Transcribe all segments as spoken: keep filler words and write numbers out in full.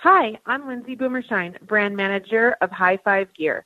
Hi, I'm Lindsay Boomershine, brand manager of High Five Gear.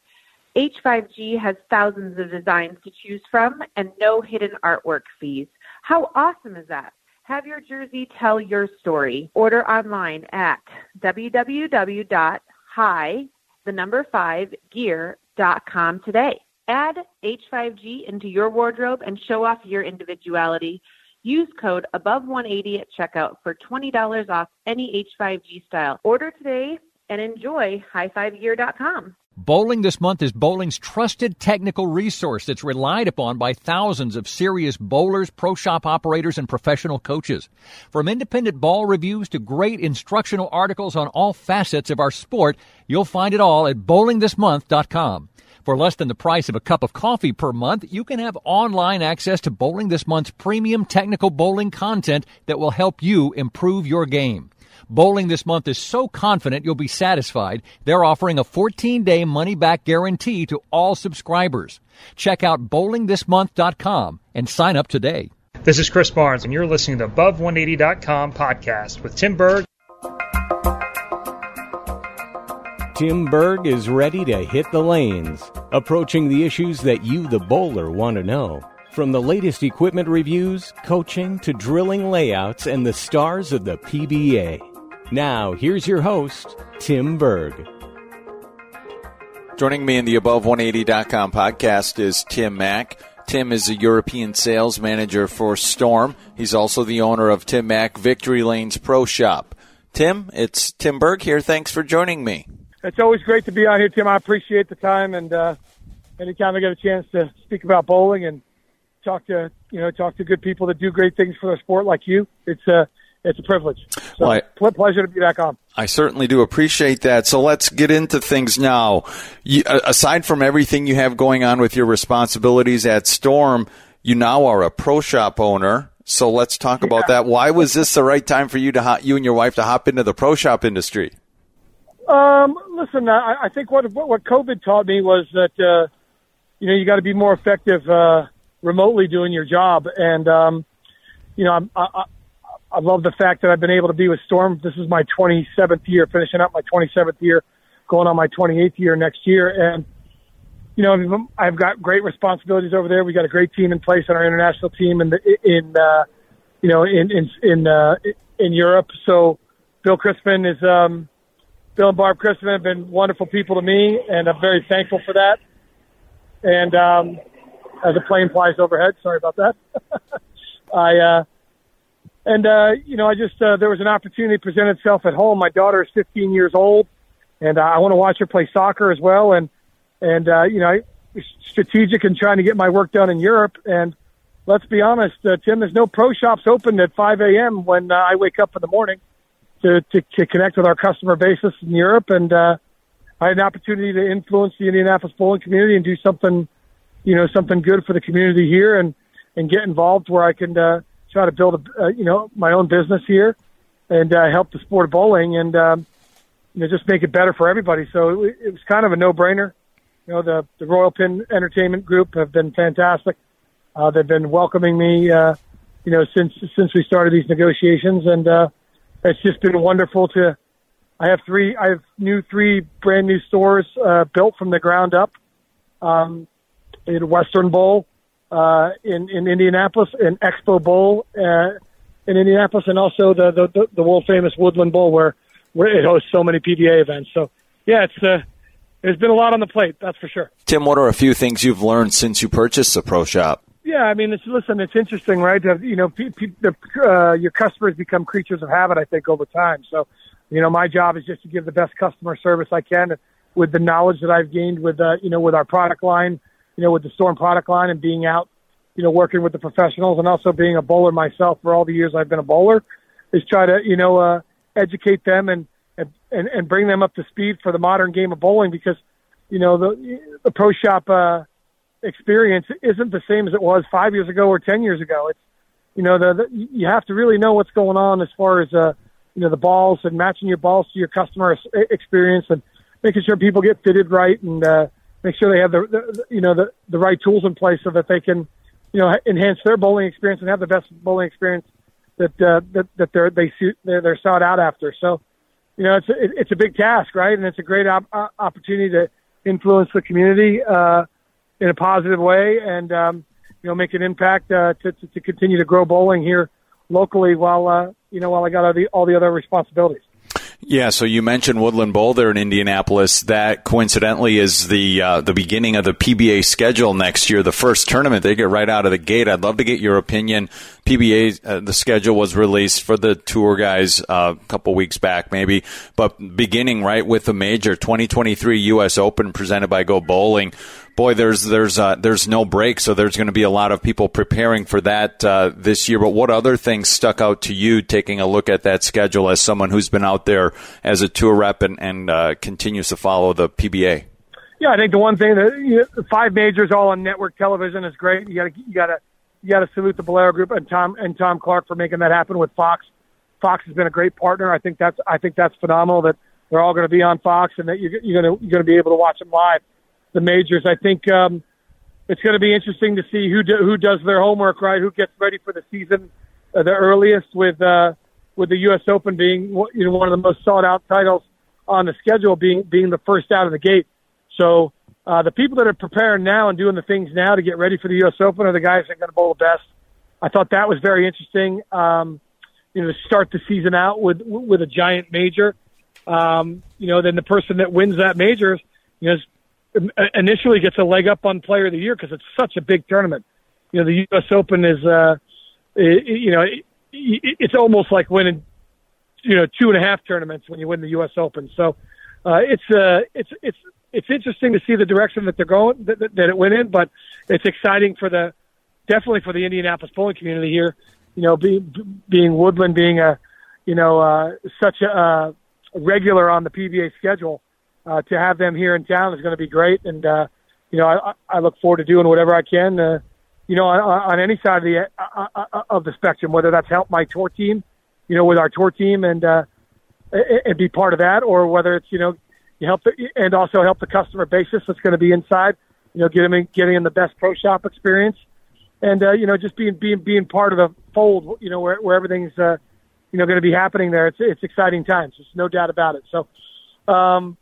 H five G has thousands of designs to choose from and no hidden artwork fees. How awesome is that? Have your jersey tell your story. Order online at www.high, the number five, gear dot com today. Add H five G into your wardrobe and show off your individuality. Use code above one eighty at checkout for twenty dollars off any H five G style. Order today and enjoy high five gear dot com. Bowling This Month is bowling's trusted technical resource that's relied upon by thousands of serious bowlers, pro shop operators, and professional coaches. From independent ball reviews to great instructional articles on all facets of our sport, you'll find it all at bowling this month dot com. For less than the price of a cup of coffee per month, you can have online access to Bowling This Month's premium technical bowling content that will help you improve your game. Bowling This Month is so confident you'll be satisfied, they're offering a fourteen day money-back guarantee to all subscribers. Check out bowling this month dot com and sign up today. This is Chris Barnes, and you're listening to above one eighty dot com podcast with Tim Berg. Tim Berg is ready to hit the lanes, approaching the issues that you, the bowler, want to know. From the latest equipment reviews, coaching, to drilling layouts and the stars of the P B A. Now, here's your host, Tim Berg. Joining me in the above one eighty dot com podcast is Tim Mack. Tim is a European sales manager for Storm. He's also the owner of Tim Mack Victory Lanes Pro Shop. Tim, it's Tim Berg here. Thanks for joining me. It's always great to be on here, Tim. I appreciate the time, and uh, anytime I get a chance to speak about bowling and talk to you know talk to good people that do great things for their sport like you, it's a it's a privilege. So well, I, it's a pleasure to be back on. I certainly do appreciate that. So let's get into things now. You, aside from everything you have going on with your responsibilities at Storm, you now are a pro shop owner. So let's talk yeah. about that. Why was this the right time for you to you and your wife to hop into the pro shop industry? Um, listen, I, I think what, what what COVID taught me was that, uh, you know, you got to be more effective uh, remotely doing your job. And, um, you know, I'm, I, I love the fact that I've been able to be with Storm. This is my twenty-seventh year, finishing up my twenty-seventh year, going on my twenty-eighth year next year. And, you know, I've got great responsibilities over there. We got a great team in place on our international team in, the, in uh, you know, in, in, in, uh, in Europe. So Bill Crispin is, um, Bill and Barb Crispin have been wonderful people to me, and I'm very thankful for that. And um, as a plane flies overhead, sorry about that. I uh, and uh, you know, I just uh, there was an opportunity to present itself at home. My daughter is fifteen years old, and I want to watch her play soccer as well. And and uh, you know, I was strategic in trying to get my work done in Europe. And let's be honest, uh, Tim, there's no pro shops open at five a.m. when uh, I wake up in the morning. To, to, to connect with our customer basis in Europe. And uh, I had an opportunity to influence the Indianapolis bowling community and do something, you know, something good for the community here and, and get involved where I can uh, try to build, a, uh, you know, my own business here and uh, help the sport of bowling and, um, you know, just make it better for everybody. So it, it was kind of a no-brainer. You know, the, the Royal Pin Entertainment Group have been fantastic. Uh, they've been welcoming me, uh, you know, since since we started these negotiations. And, uh, It's just been wonderful to, I have three, I have new three brand new stores, uh, built from the ground up, um, in Western Bowl, uh, in, in Indianapolis, in Expo Bowl, uh, in Indianapolis, and also the, the, the world famous Woodland Bowl where, where it hosts so many P B A events. So yeah, it's, uh, there's been a lot on the plate, that's for sure. Tim, what are a few things you've learned since you purchased the pro shop? Yeah, I mean, it's, listen, it's interesting, right? You know, pe- pe- the, uh, your customers become creatures of habit, I think, over time. So, you know, my job is just to give the best customer service I can with the knowledge that I've gained with, uh, you know, with our product line, you know, with the Storm product line and being out, you know, working with the professionals and also being a bowler myself for all the years I've been a bowler is try to, you know, uh, educate them and, and, and bring them up to speed for the modern game of bowling because, you know, the, the pro shop, uh, experience isn't the same as it was five years ago or ten years ago. It's, you know, the, the you have to really know what's going on as far as, uh, you know, the balls and matching your balls to your customer experience and making sure people get fitted right and, uh, make sure they have the, the you know, the, the right tools in place so that they can, you know, enhance their bowling experience and have the best bowling experience that, uh, that, that they're, they suit, they're, they're sought out after. So, you know, it's a, it's a big task, right? And it's a great op- opportunity to influence the community uh, in a positive way and, um, you know, make an impact uh, to, to, to continue to grow bowling here locally while, uh, you know, while I got all the, all the other responsibilities. Yeah, so you mentioned Woodland Bowl there in Indianapolis. That coincidentally is the uh, the beginning of the P B A schedule next year, the first tournament. They get right out of the gate. I'd love to get your opinion. P B A, uh, the schedule was released for the tour guys uh, a couple weeks back maybe, but beginning right with the major twenty twenty-three U S Open presented by Go Bowling. Boy, there's there's uh, there's no break, so there's going to be a lot of people preparing for that uh, this year. But what other things stuck out to you taking a look at that schedule as someone who's been out there as a tour rep and, and uh, continues to follow the P B A? Yeah, I think the one thing that you know, five majors all on network television is great. You got you got to you got to salute the Bolero Group and Tom and Tom Clark for making that happen with Fox. Fox has been a great partner. I think that's I think that's phenomenal that they're all going to be on Fox and that you're, you're going to you're going to be able to watch them live. The majors, I think um, it's going to be interesting to see who do, who does their homework, right? Who gets ready for the season uh, the earliest, with uh, with the U S Open being you know one of the most sought out titles on the schedule, being being the first out of the gate. So uh, the people that are preparing now and doing the things now to get ready for the U S Open are the guys that are going to bowl the best. I thought that was very interesting. Um, you know, to start the season out with with a giant major. Um, you know, then the person that wins that major, you know. Is, initially gets a leg up on Player of the Year because it's such a big tournament. You know, the U S Open is, uh, it, you know, it, it's almost like winning, you know, two and a half tournaments when you win the U S Open. So uh, it's uh, it's it's it's interesting to see the direction that they're going that, that it went in, but it's exciting for the definitely for the Indianapolis bowling community here. You know, be, being Woodland, being a you know uh, such a uh, regular on the P B A schedule. Uh, to have them here in town is going to be great, and uh, you know I, I look forward to doing whatever I can, uh, you know, on, on any side of the uh, of the spectrum, whether that's help my tour team, you know, with our tour team, and uh, and be part of that, or whether it's you know you help the, and also help the customer basis that's going to be inside, you know, getting in, getting in the best pro shop experience, and uh, you know just being being being part of the fold, you know, where where everything's uh, you know going to be happening there. It's it's exciting times. There's no doubt about it. So. Um,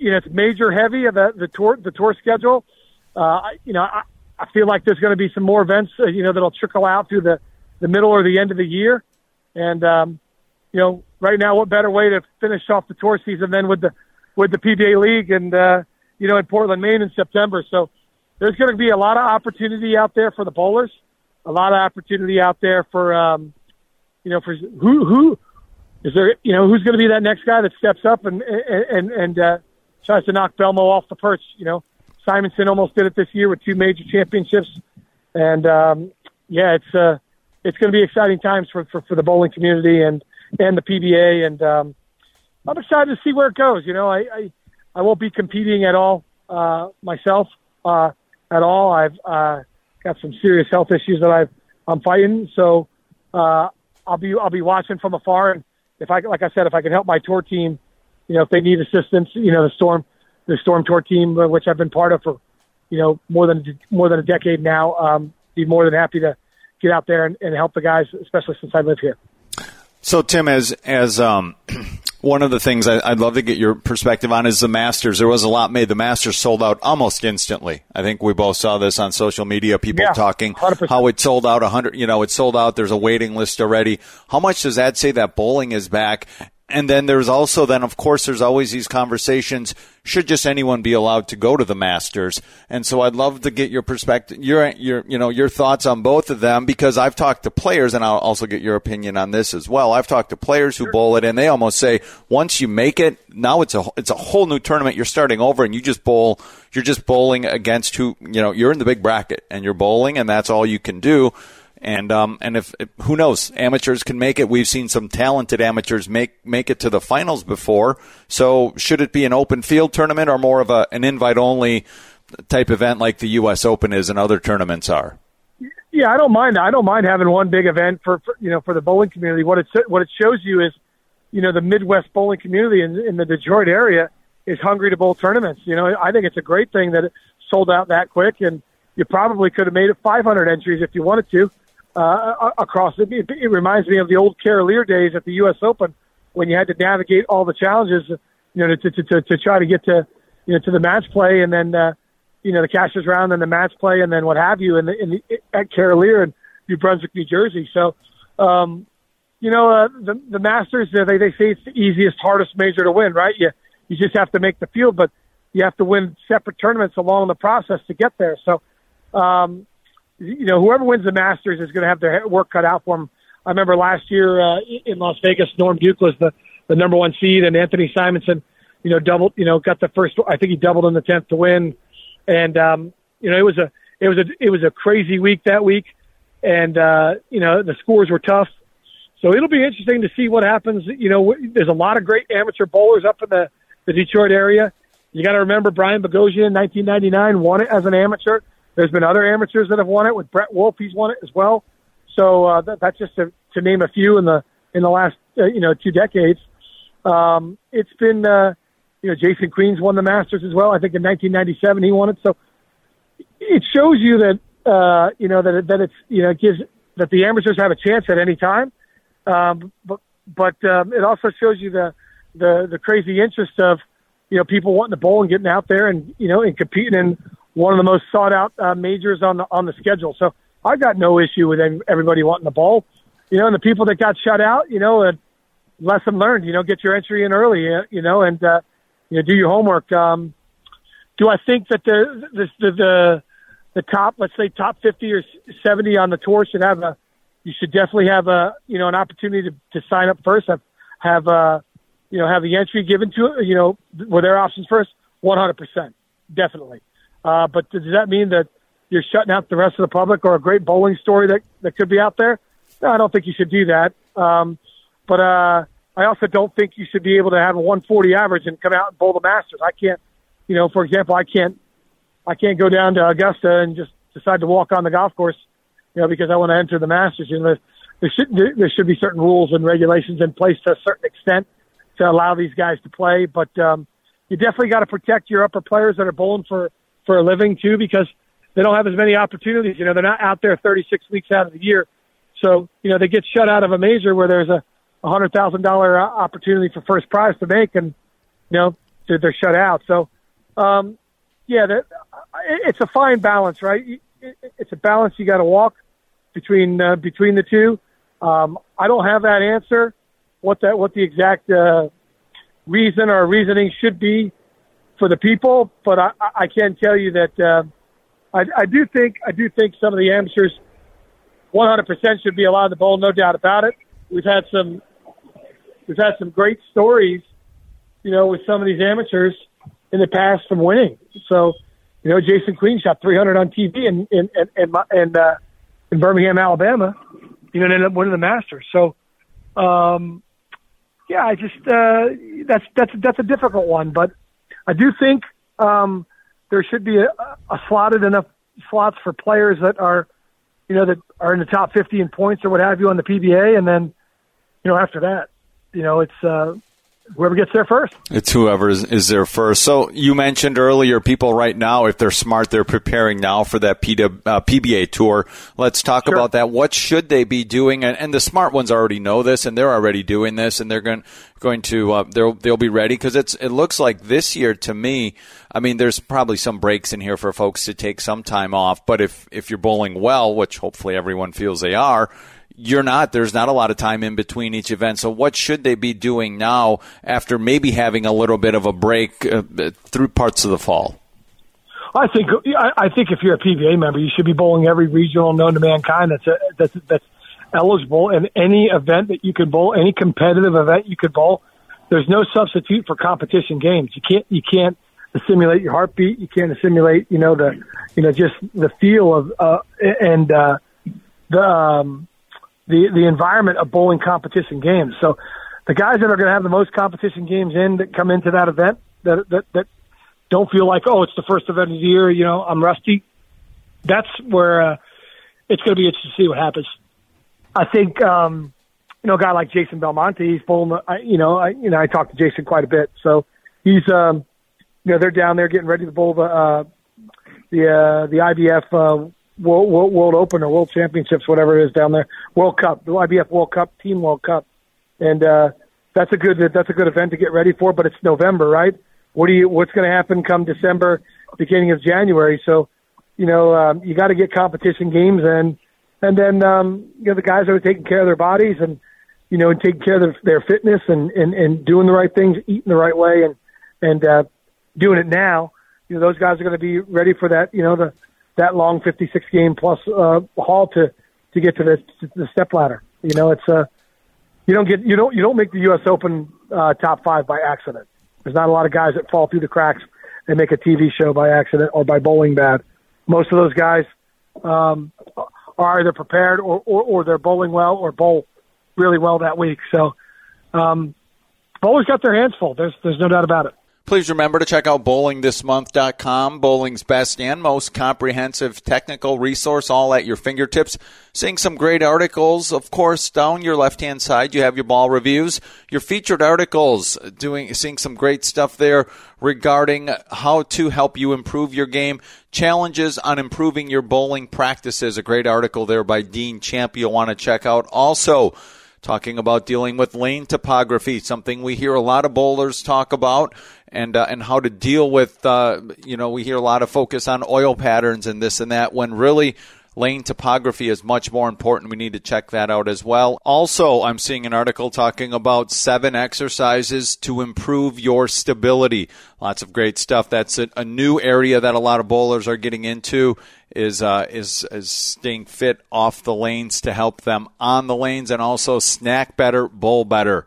You know, it's major heavy of the, the tour the tour schedule. Uh, you know, I, I feel like there's going to be some more events, uh, you know, that'll trickle out through the, the middle or the end of the year. And um, you know, right now, what better way to finish off the tour season than with the with the P B A League and uh, you know in Portland, Maine in September. So there's going to be a lot of opportunity out there for the bowlers, a lot of opportunity out there for um, you know for who who is there you know who's going to be that next guy that steps up and and and. Uh, tries to knock Belmo off the perch, you know. Simonsen almost did it this year with two major championships. And, um, yeah, it's uh, it's going to be exciting times for, for, for the bowling community and, and the P B A. And um, I'm excited to see where it goes. You know, I I, I won't be competing at all uh, myself uh, at all. I've uh, got some serious health issues that I've, I'm fighting. So uh, I'll be I'll be watching from afar. And if I like I said, if I can help my tour team, you know, if they need assistance, you know, the Storm, the Storm Tour team, which I've been part of for, you know, more than more than a decade now, um, be more than happy to get out there and, and help the guys, especially since I live here. So, Tim, as as um, one of the things I, I'd love to get your perspective on is the Masters. There was a lot made. The Masters sold out almost instantly. I think we both saw this on social media. People yeah, talking one hundred percent. How it sold out. A hundred, you know, it sold out. There's a waiting list already. How much does that say that bowling is back? And then there's also then, of course, there's always these conversations, should just anyone be allowed to go to the Masters? And so I'd love to get your perspective, your, your, you know, your thoughts on both of them, because I've talked to players, and I'll also get your opinion on this as well. I've talked to players who bowl it, and they almost say, once you make it, now it's a, it's a whole new tournament. You're starting over, and you just bowl, you're just bowling against who, you know, you're in the big bracket, and you're bowling, and that's all you can do. And um and if who knows, amateurs can make it. We've seen some talented amateurs make make it to the finals before. So should it be an open field tournament or more of a an invite only type event like the U S Open is and other tournaments are? Yeah, I don't mind. I don't mind having one big event for, for you know for the bowling community. What it what it shows you is you know the Midwest bowling community in, in the Detroit area is hungry to bowl tournaments. You know, I think it's a great thing that it sold out that quick, and you probably could have made it five hundred entries if you wanted to. Uh, across it, it reminds me of the old Carolier days at the U S Open, when you had to navigate all the challenges, you know, to to to, to try to get to, you know, to the match play, and then uh, you know, the cashers round and the match play, and then what have you, in the, in the, at Carolier in New Brunswick, New Jersey. So, um, you know, uh, the the Masters, they they say it's the easiest, hardest major to win, right? You you just have to make the field, but you have to win separate tournaments along the process to get there. So, um, you know, whoever wins the Masters is going to have their work cut out for them. I remember last year uh, in Las Vegas, Norm Duke was the, the number one seed, and Anthony Simonsen, you know, doubled, you know, got the first, I think he doubled in the tenth to win. And, um, you know, it was a, it was a, it was a crazy week that week. And, uh, you know, the scores were tough. So it'll be interesting to see what happens. You know, there's a lot of great amateur bowlers up in the, the Detroit area. You got to remember Brian Bogosian in nineteen ninety-nine won it as an amateur. There's been other amateurs that have won it. With Brett Wolf, he's won it as well. So uh, that, that's just to, to name a few in the in the last uh, you know two decades. Um, it's been uh, you know Jason Queens won the Masters as well. I think in nineteen ninety-seven he won it. So it shows you that uh, you know that that it's you know it gives that the amateurs have a chance at any time. Um, but but um, it also shows you the the the crazy interest of you know people wanting to bowl and getting out there and you know and competing in one of the most sought out uh, majors on the on the schedule. So I got no issue with everybody wanting the bowl, you know, and the people that got shut out, you know, and lesson learned, you know, get your entry in early, you know, and, uh, you know, do your homework. Um, do I think that the, the, the, the top, let's say top fifty or seventy on the tour should have a, you should definitely have a, you know, an opportunity to, to sign up first, have, have, uh, you know, have the entry given to, you know, were their options first? one hundred percent, definitely. Uh, but does that mean that you're shutting out the rest of the public or a great bowling story that, that could be out there? No, I don't think you should do that. Um, but uh, I also don't think you should be able to have a one forty average and come out and bowl the Masters. I can't, you know, for example, I can't, I can't go down to Augusta and just decide to walk on the golf course, you know, because I want to enter the Masters. You know, there, there should there should be certain rules and regulations in place to a certain extent to allow these guys to play. But um, you definitely got to protect your upper players that are bowling for, for a living too, because they don't have as many opportunities. You know, they're not out there thirty-six weeks out of the year. So, you know, they get shut out of a major where there's a one hundred thousand dollars opportunity for first prize to make, and, you know, they're shut out. So, um, yeah, it's a fine balance, right? It's a balance you got to walk between uh, between the two. Um, I don't have that answer, what that what the exact uh, reason or reasoning should be for the people, but I, I can tell you that uh, – I, I do think I do think some of the amateurs, one hundred percent should be allowed to bowl, no doubt about it. We've had some we've had some great stories, you know, with some of these amateurs in the past from winning. So, you know, Jason Queen shot three hundred on T V in in in in, in, uh, in Birmingham, Alabama, you know, and ended up winning the Masters. So, um, yeah, I just uh, that's that's that's a difficult one, but I do think. Um, There should be a, a slotted enough slots for players that are, you know, that are in the top fifty in points or what have you on the P B A, and then, you know, after that, you know, it's uh, whoever gets there first. It's whoever is, is there first. So you mentioned earlier, people right now, if they're smart, they're preparing now for that P B A tour. Let's talk sure. about that. What should they be doing? And, and the smart ones already know this, and they're already doing this, and they're going. Going to uh, they'll they'll be ready, because it's it looks like this year to me. I mean, there's probably some breaks in here for folks to take some time off, but if if you're bowling well, which hopefully everyone feels they are, you're not. There's not a lot of time in between each event. So what should they be doing now after maybe having a little bit of a break uh, through parts of the fall? I think I think if you're a P B A member, you should be bowling every regional known to mankind. That's a, that's that's. eligible in any event that you could bowl, any competitive event you could bowl. There's no substitute for competition games. You can't, you can't simulate your heartbeat. You can't simulate, you know, the, you know, just the feel of, uh, and, uh, the, um, the, the environment of bowling competition games. So the guys that are going to have the most competition games in that come into that event that, that, that don't feel like, oh, it's the first event of the year, you know, I'm rusty. That's where, uh, it's going to be interesting to see what happens. I think, um, you know, a guy like Jason Belmonte, he's bowling, you know, I, you know, I talked to Jason quite a bit. So he's, um, you know, they're down there getting ready to bowl the, uh, the, uh, the I B F, uh, World, World, World Open or World Championships, whatever it is down there, World Cup, the I B F World Cup, Team World Cup. And, uh, that's a good that's a good event to get ready for. But it's November, right? What do you what's going to happen come December, beginning of January? So, you know, um, you got to get competition games in, and then um, you know the guys are taking care of their bodies and you know and taking care of their, their fitness and, and and doing the right things, eating the right way, and and uh, doing it now. You know, those guys are going to be ready for that. You know, the that long fifty-six game plus uh, haul to to get to the to the step ladder. You know, it's a uh, you don't get you don't you don't make the U S Open uh, top five by accident. There's not a lot of guys that fall through the cracks and make a T V show by accident or by bowling bad. Most of those guys um, are either prepared or, or, or they're bowling well or bowl really well that week. So um, bowlers got their hands full. There's there's no doubt about it. Please remember to check out bowling this month dot com, bowling's best and most comprehensive technical resource, all at your fingertips. Seeing some great articles, of course, down your left-hand side, you have your ball reviews, your featured articles, doing, seeing some great stuff there regarding how to help you improve your game, challenges on improving your bowling practices, a great article there by Dean Champ you'll want to check out. Also, talking about dealing with lane topography, something we hear a lot of bowlers talk about, and uh, and how to deal with, uh, you know, we hear a lot of focus on oil patterns and this and that, when really lane topography is much more important. We need to check that out as well. Also, I'm seeing an article talking about seven exercises to improve your stability. Lots of great stuff. That's a, a new area that a lot of bowlers are getting into. Is, uh, is is staying fit off the lanes to help them on the lanes, and also snack better, bowl better.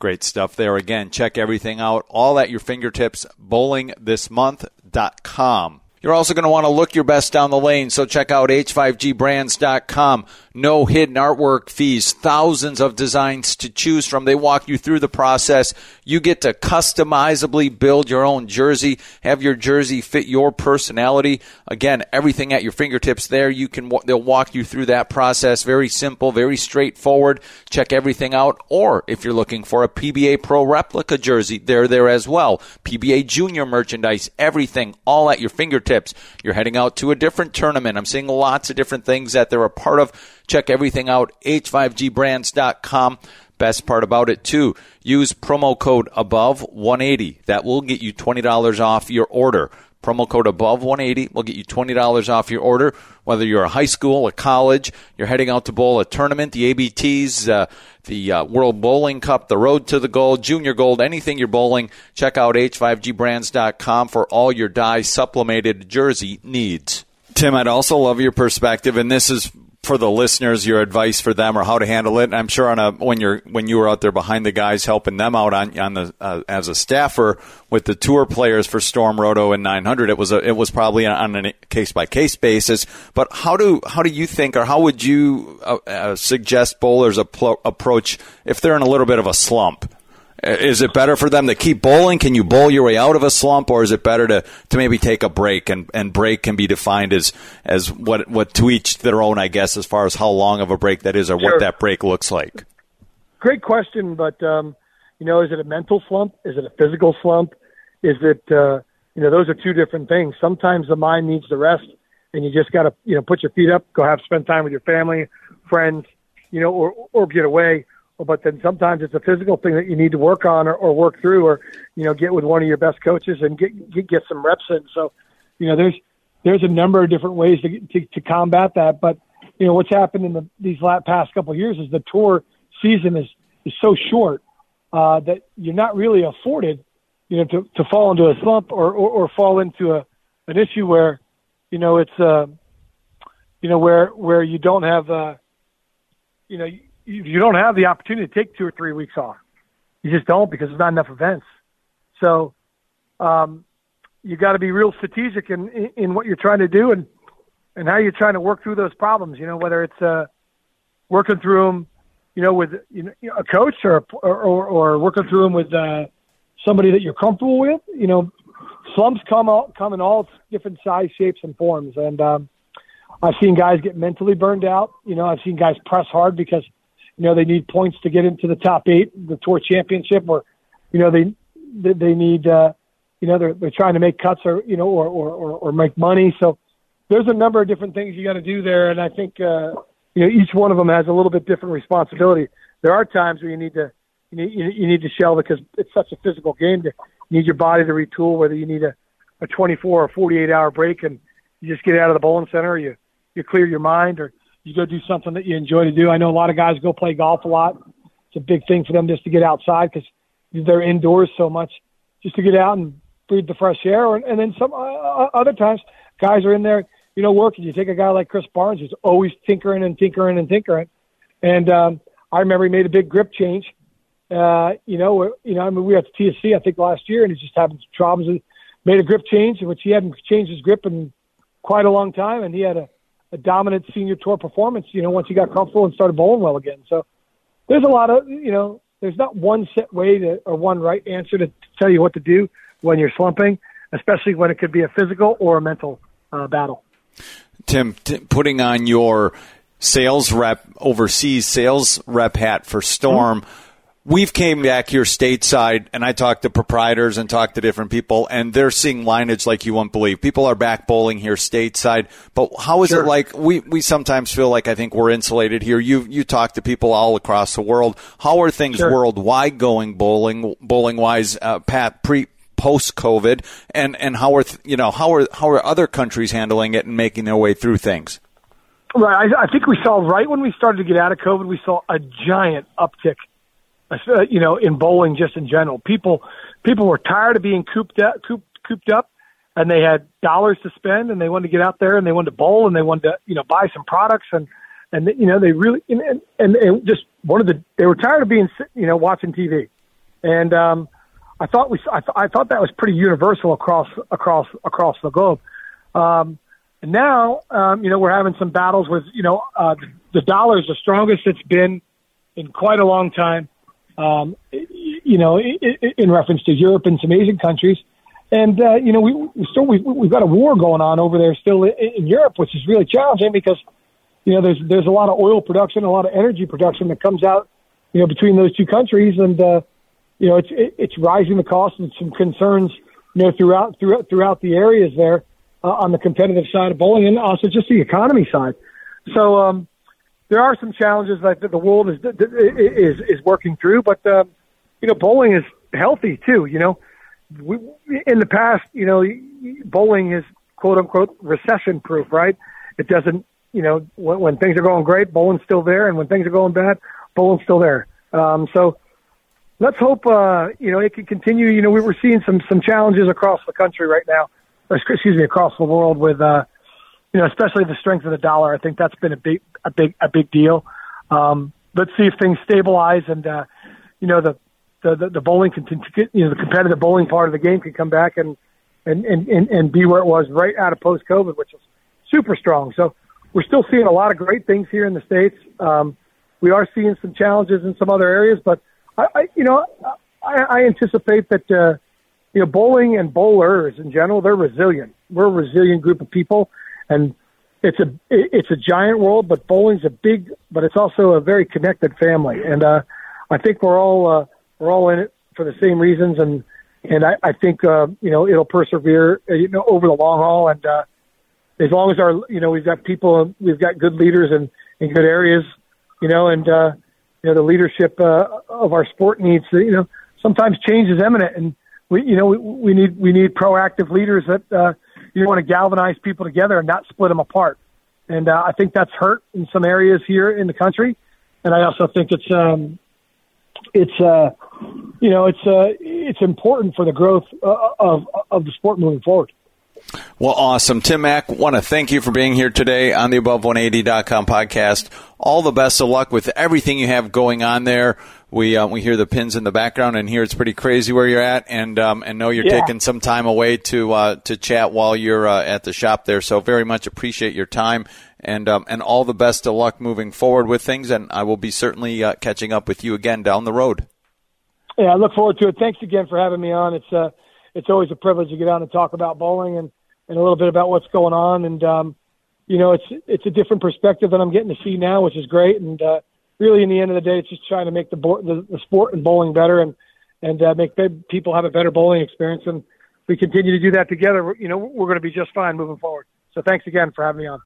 Great stuff there. Again, check everything out, all at your fingertips, bowling this month dot com. You're also going to want to look your best down the lane, so check out H five G brands dot com. No hidden artwork fees, thousands of designs to choose from. They walk you through the process. You get to customizably build your own jersey, have your jersey fit your personality. Again, everything at your fingertips there. You can they'll walk you through that process. Very simple, very straightforward. Check everything out. Or if you're looking for a P B A Pro replica jersey, they're there as well. P B A Junior merchandise, everything, all at your fingertips. Tips. You're heading out to a different tournament. I'm seeing lots of different things that they're a part of. Check everything out, H five G brands dot com. Best part about it, too, use promo code above one eighty. That will get you twenty dollars off your order. Promo code above one eighty will get you twenty dollars off your order, whether you're a high school, a college, you're heading out to bowl a tournament, the A B Ts, uh, the uh, World Bowling Cup, the Road to the Gold, Junior Gold, anything you're bowling. Check out H five G brands dot com for all your dye supplemented jersey needs. Tim, I'd also love your perspective, and this is for the listeners, your advice for them or how to handle it. And I'm sure on a when you're when you were out there behind the guys helping them out on on the uh, as a staffer with the tour players for Storm, Roto, and nine hundred, it was a, it was probably on a case by case basis. But how do how do you think, or how would you uh, uh, suggest bowlers apl- approach if they're in a little bit of a slump? Is it better for them to keep bowling? Can you bowl your way out of a slump, or is it better to, to maybe take a break? And, and break can be defined as as what what to each their own, I guess, as far as how long of a break that is, or sure, what that break looks like. Great question, but um, you know, is it a mental slump? Is it a physical slump? Is it uh, you know, those are two different things. Sometimes the mind needs the rest, and you just got to you know put your feet up, go have spend time with your family, friends, you know, or or get away. But then sometimes it's a physical thing that you need to work on or, or work through, or, you know, get with one of your best coaches and get get, get some reps in. So, you know, there's there's a number of different ways to to, to combat that. But, you know, what's happened in the, these last, past couple of years is the tour season is, is so short uh, that you're not really afforded, you know, to, to fall into a slump or, or, or fall into a an issue where, you know, it's, uh, you know, where, where you don't have, uh, you know, you don't have the opportunity to take two or three weeks off. You just don't, because there's not enough events. So um, you got to be real strategic in, in, in what you're trying to do and, and how you're trying to work through those problems, you know, whether it's uh, working through them, you know, with you know, a coach or, or, or, or working through them with uh, somebody that you're comfortable with. You know, slumps come, all, come in all different size, shapes, and forms. And um, I've seen guys get mentally burned out. You know, I've seen guys press hard because – you know, they need points to get into the top eight, the tour championship, or, you know, they they need, uh, you know, they're they're trying to make cuts or, you know, or or, or, or make money. So there's a number of different things you got to do there. And I think, uh, you know, each one of them has a little bit different responsibility. There are times where you need to you need, you need to shell because it's such a physical game. To, you need your body to retool, whether you need a, a twenty-four or forty-eight hour break and you just get out of the bowling center, or you, you clear your mind, or you go do something that you enjoy to do. I know a lot of guys go play golf a lot. It's a big thing for them just to get outside because they're indoors so much, just to get out and breathe the fresh air. And then some uh, other times guys are in there, you know, working. You take a guy like Chris Barnes, who's always tinkering and tinkering and tinkering. And um, I remember he made a big grip change. Uh, you know, you know, I mean, we were at the T S C, I think, last year, and he's just having some problems. And made a grip change, in which he hadn't changed his grip in quite a long time, and he had a, a dominant senior tour performance, you know, once he got comfortable and started bowling well again. So there's a lot of, you know, there's not one set way to, or one right answer to tell you what to do when you're slumping, especially when it could be a physical or a mental uh, battle. Tim, t- putting on your sales rep, overseas sales rep hat for Storm, mm-hmm. We've came back here stateside, and I talked to proprietors and talked to different people, and they're seeing lineage like you won't believe. People are back bowling here stateside. But how is sure. it like we, we sometimes feel like I think we're insulated here. You you talk to people all across the world. How are things sure. worldwide going bowling bowling wise, uh, Pat, pre post COVID, and and how are th- you know how are how are other countries handling it and making their way through things? Right, I, I think we saw right when we started to get out of COVID, we saw a giant uptick. Uh, you know, in bowling, just in general, people people were tired of being cooped up, cooped, cooped up, and they had dollars to spend, and they wanted to get out there, and they wanted to bowl, and they wanted to, you know, buy some products, and and you know, they really and and, and just wanted to. They were tired of being, you know, watching T V, and um, I thought we, I, th- I thought that was pretty universal across across across the globe. Um, and now, um, you know, we're having some battles with, you know, uh, the dollar's the strongest it's been in quite a long time. Um, you know, in reference to Europe and some Asian countries, and uh, you know, we, we still we, we've got a war going on over there still in Europe, which is really challenging because you know there's there's a lot of oil production, a lot of energy production that comes out, you know, between those two countries, and uh, you know, it's it's rising the cost and some concerns, you know, throughout throughout throughout the areas there uh, on the competitive side of bowling and also just the economy side. So. Um, There are some challenges that the world is is is working through, but uh, you know, bowling is healthy too. You know, we, in the past, you know, bowling is quote unquote recession proof, right? It doesn't, you know, when, when things are going great, bowling's still there, and when things are going bad, bowling's still there. Um, so let's hope uh, you know it can continue. You know, we were seeing some some challenges across the country right now, or excuse me, across the world with. Uh, You know, especially the strength of the dollar. I think that's been a big, a big, a big deal. Um, let's see if things stabilize, and uh, you know, the the the bowling, you know, the competitive bowling part of the game can come back and and and and be where it was right out of post COVID, which is super strong. So we're still seeing a lot of great things here in the States. Um, we are seeing some challenges in some other areas, but I, I you know, I, I anticipate that uh, you know, bowling and bowlers in general, they're resilient. We're a resilient group of people. And it's a it's a giant world, but bowling's a big, but it's also a very connected family. And uh, I think we're all uh, we're all in it for the same reasons. And and I, I think uh, you know, it'll persevere, you know, over the long haul. And uh, as long as our, you know, we've got people, we've got good leaders in, in good areas, you know, and uh, you know, the leadership uh, of our sport needs to, you know, sometimes change is imminent, and we you know we, we need we need proactive leaders that. Uh, You want to galvanize people together and not split them apart. And uh, I think that's hurt in some areas here in the country. And I also think it's, um, it's, uh, you know, it's, uh, it's important for the growth uh, of, of the sport moving forward. Well, awesome. Tim Mack, want to thank you for being here today on the above one eighty dot com podcast. All the best of luck with everything you have going on there. We uh, we hear the pins in the background, and here it's pretty crazy where you're at, and um, and know you're yeah. taking some time away to uh, to chat while you're uh, at the shop there. So very much appreciate your time, and um, and all the best of luck moving forward with things, and I will be certainly uh, catching up with you again down the road. Yeah, I look forward to it. Thanks again for having me on. It's uh, it's always a privilege to get on and talk about bowling and, and a little bit about what's going on, and um, you know, it's it's a different perspective that I'm getting to see now, which is great, and. Uh, Really, in the end of the day, it's just trying to make the, bo- the, the sport and bowling better, and and uh, make big people have a better bowling experience. And if we continue to do that together, you know, we're going to be just fine moving forward. So, thanks again for having me on.